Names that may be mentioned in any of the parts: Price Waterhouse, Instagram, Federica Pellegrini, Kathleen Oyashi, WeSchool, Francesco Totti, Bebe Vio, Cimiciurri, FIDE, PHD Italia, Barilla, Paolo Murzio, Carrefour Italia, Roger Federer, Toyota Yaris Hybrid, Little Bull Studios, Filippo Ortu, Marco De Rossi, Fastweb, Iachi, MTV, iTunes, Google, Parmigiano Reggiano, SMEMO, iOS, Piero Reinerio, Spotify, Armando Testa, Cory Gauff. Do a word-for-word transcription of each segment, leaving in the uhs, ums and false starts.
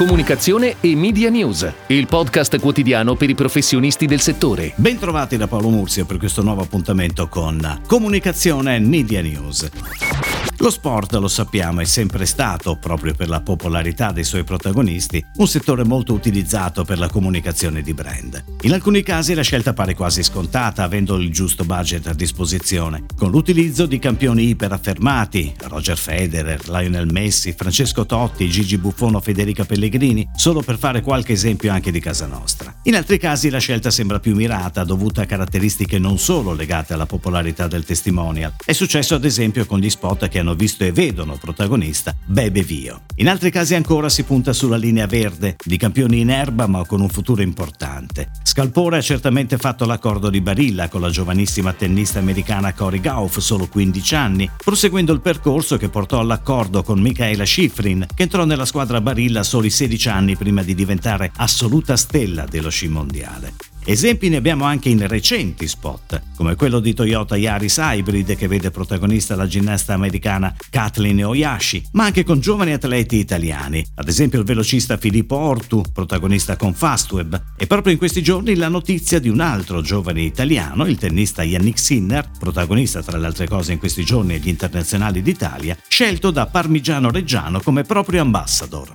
comunicazione e media news, il podcast quotidiano per i professionisti del settore. Ben trovati da Paolo Murzio per questo nuovo appuntamento con Comunicazione e Media News. Lo sport, lo sappiamo, è sempre stato, proprio per la popolarità dei suoi protagonisti, un settore molto utilizzato per la comunicazione di brand. In alcuni casi la scelta pare quasi scontata, avendo il giusto budget a disposizione, con l'utilizzo di campioni iperaffermati, Roger Federer, Lionel Messi, Francesco Totti, Gigi Buffon o Federica Pellegrini, solo per fare qualche esempio anche di casa nostra. In altri casi la scelta sembra più mirata, dovuta a caratteristiche non solo legate alla popolarità del testimonial. È successo ad esempio con gli spot che hanno visto e vedono protagonista Bebe Vio. In altri casi ancora si punta sulla linea verde, di campioni in erba ma con un futuro importante. Scalpore ha certamente fatto l'accordo di Barilla con la giovanissima tennista americana Cory Gauff, solo quindici anni, proseguendo il percorso che portò all'accordo con Michaela Schifrin, che entrò nella squadra Barilla a soli sedici anni prima di diventare assoluta stella dello sci mondiale. Esempi ne abbiamo anche in recenti spot, come quello di Toyota Yaris Hybrid, che vede protagonista la ginnasta americana Kathleen Oyashi, ma anche con giovani atleti italiani, ad esempio il velocista Filippo Ortu, protagonista con Fastweb, e proprio in questi giorni la notizia di un altro giovane italiano, il tennista Yannick Sinner, protagonista tra le altre cose in questi giorni agli internazionali d'Italia, scelto da Parmigiano Reggiano come proprio ambassador.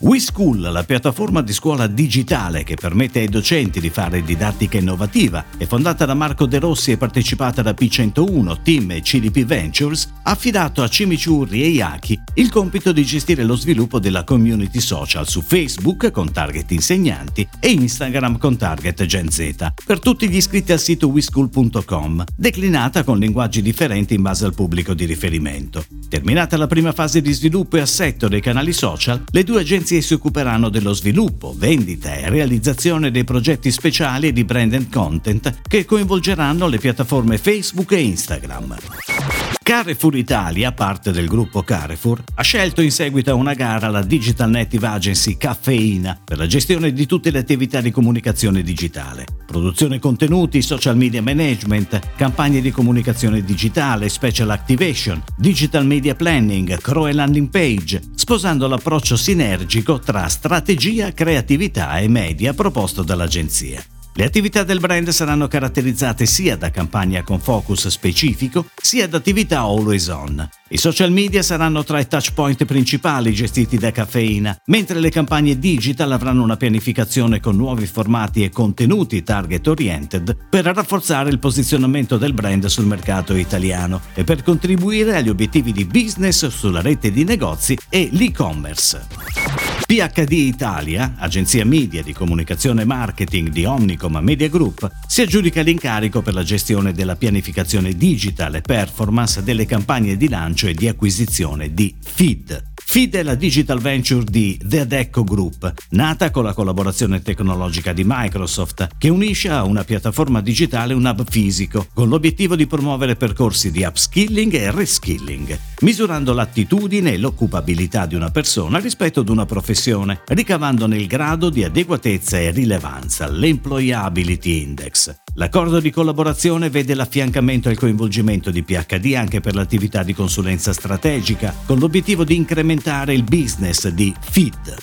WeSchool, la piattaforma di scuola digitale che permette ai docenti di fare didattica innovativa, è fondata da Marco De Rossi e partecipata da P centouno, Team e C D P Ventures, ha affidato a Cimiciurri e Iachi il compito di gestire lo sviluppo della community social su Facebook con target insegnanti e Instagram con target Gen Z, per tutti gli iscritti al sito we school punto com, declinata con linguaggi differenti in base al pubblico di riferimento. Terminata la prima fase di sviluppo e assetto dei canali social, le due agenzie si occuperanno dello sviluppo, vendita e realizzazione dei progetti speciali e di brand and content che coinvolgeranno le piattaforme Facebook e Instagram. Carrefour Italia, parte del gruppo Carrefour, ha scelto in seguito a una gara la digital native agency Caffeina per la gestione di tutte le attività di comunicazione digitale, produzione contenuti, social media management, campagne di comunicazione digitale, special activation, digital media planning, C R O e landing page, sposando l'approccio sinergico tra strategia, creatività e media proposto dall'agenzia. Le attività del brand saranno caratterizzate sia da campagna con focus specifico, sia da attività always on. I social media saranno tra i touchpoint principali gestiti da Caffeina, mentre le campagne digital avranno una pianificazione con nuovi formati e contenuti target oriented per rafforzare il posizionamento del brand sul mercato italiano e per contribuire agli obiettivi di business sulla rete di negozi e l'e-commerce. P H D Italia, agenzia media di comunicazione e marketing di Omnicom Media Group, si aggiudica l'incarico per la gestione della pianificazione digital e performance delle campagne di lancio e di acquisizione di F I D E. F I D E è la digital venture di The Adecco Group, nata con la collaborazione tecnologica di Microsoft, che unisce a una piattaforma digitale un hub fisico, con l'obiettivo di promuovere percorsi di upskilling e reskilling, misurando l'attitudine e l'occupabilità di una persona rispetto ad una professione, ricavandone il grado di adeguatezza e rilevanza, l'Employability Index. L'accordo di collaborazione vede l'affiancamento e il coinvolgimento di P H D anche per l'attività di consulenza strategica, con l'obiettivo di incrementare il business di F I D.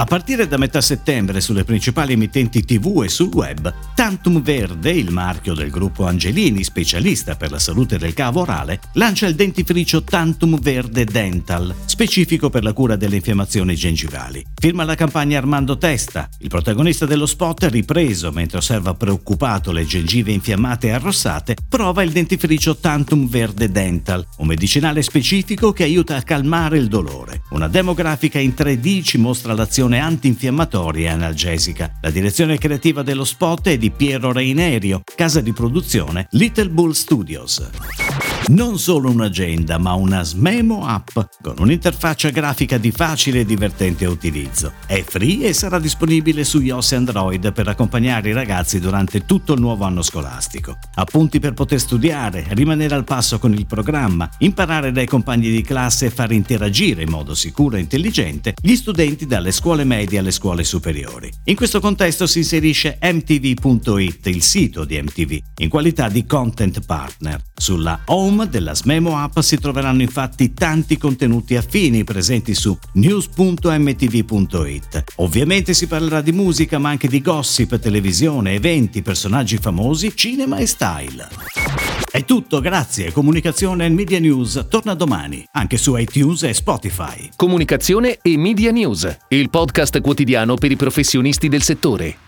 A partire da metà settembre sulle principali emittenti tivù e sul web, Tantum Verde, il marchio del gruppo Angelini, specialista per la salute del cavo orale, lancia il dentifricio Tantum Verde Dental, specifico per la cura delle infiammazioni gengivali. Firma la campagna Armando Testa, il protagonista dello spot ripreso mentre osserva preoccupato le gengive infiammate e arrossate, prova il dentifricio Tantum Verde Dental, un medicinale specifico che aiuta a calmare il dolore. Una demografica in tre D ci mostra l'azione antinfiammatoria e analgesica. La direzione creativa dello spot è di Piero Reinerio, casa di produzione Little Bull Studios. Non solo un'agenda, ma una SMEMO app con un'interfaccia grafica di facile e divertente utilizzo. È free e sarà disponibile su iOS e Android per accompagnare i ragazzi durante tutto il nuovo anno scolastico. Appunti per poter studiare, rimanere al passo con il programma, imparare dai compagni di classe e far interagire in modo sicuro e intelligente gli studenti dalle scuole medie alle scuole superiori. In questo contesto si inserisce M T V punto it, il sito di M T V, in qualità di content partner. Sulla home home della SMEMO app si troveranno infatti tanti contenuti affini presenti su news punto m t v punto it. Ovviamente si parlerà di musica, ma anche di gossip, televisione, eventi, personaggi famosi, cinema e style. È tutto, grazie. Comunicazione e Media News torna domani, anche su iTunes e Spotify. Comunicazione e Media News, il podcast quotidiano per i professionisti del settore.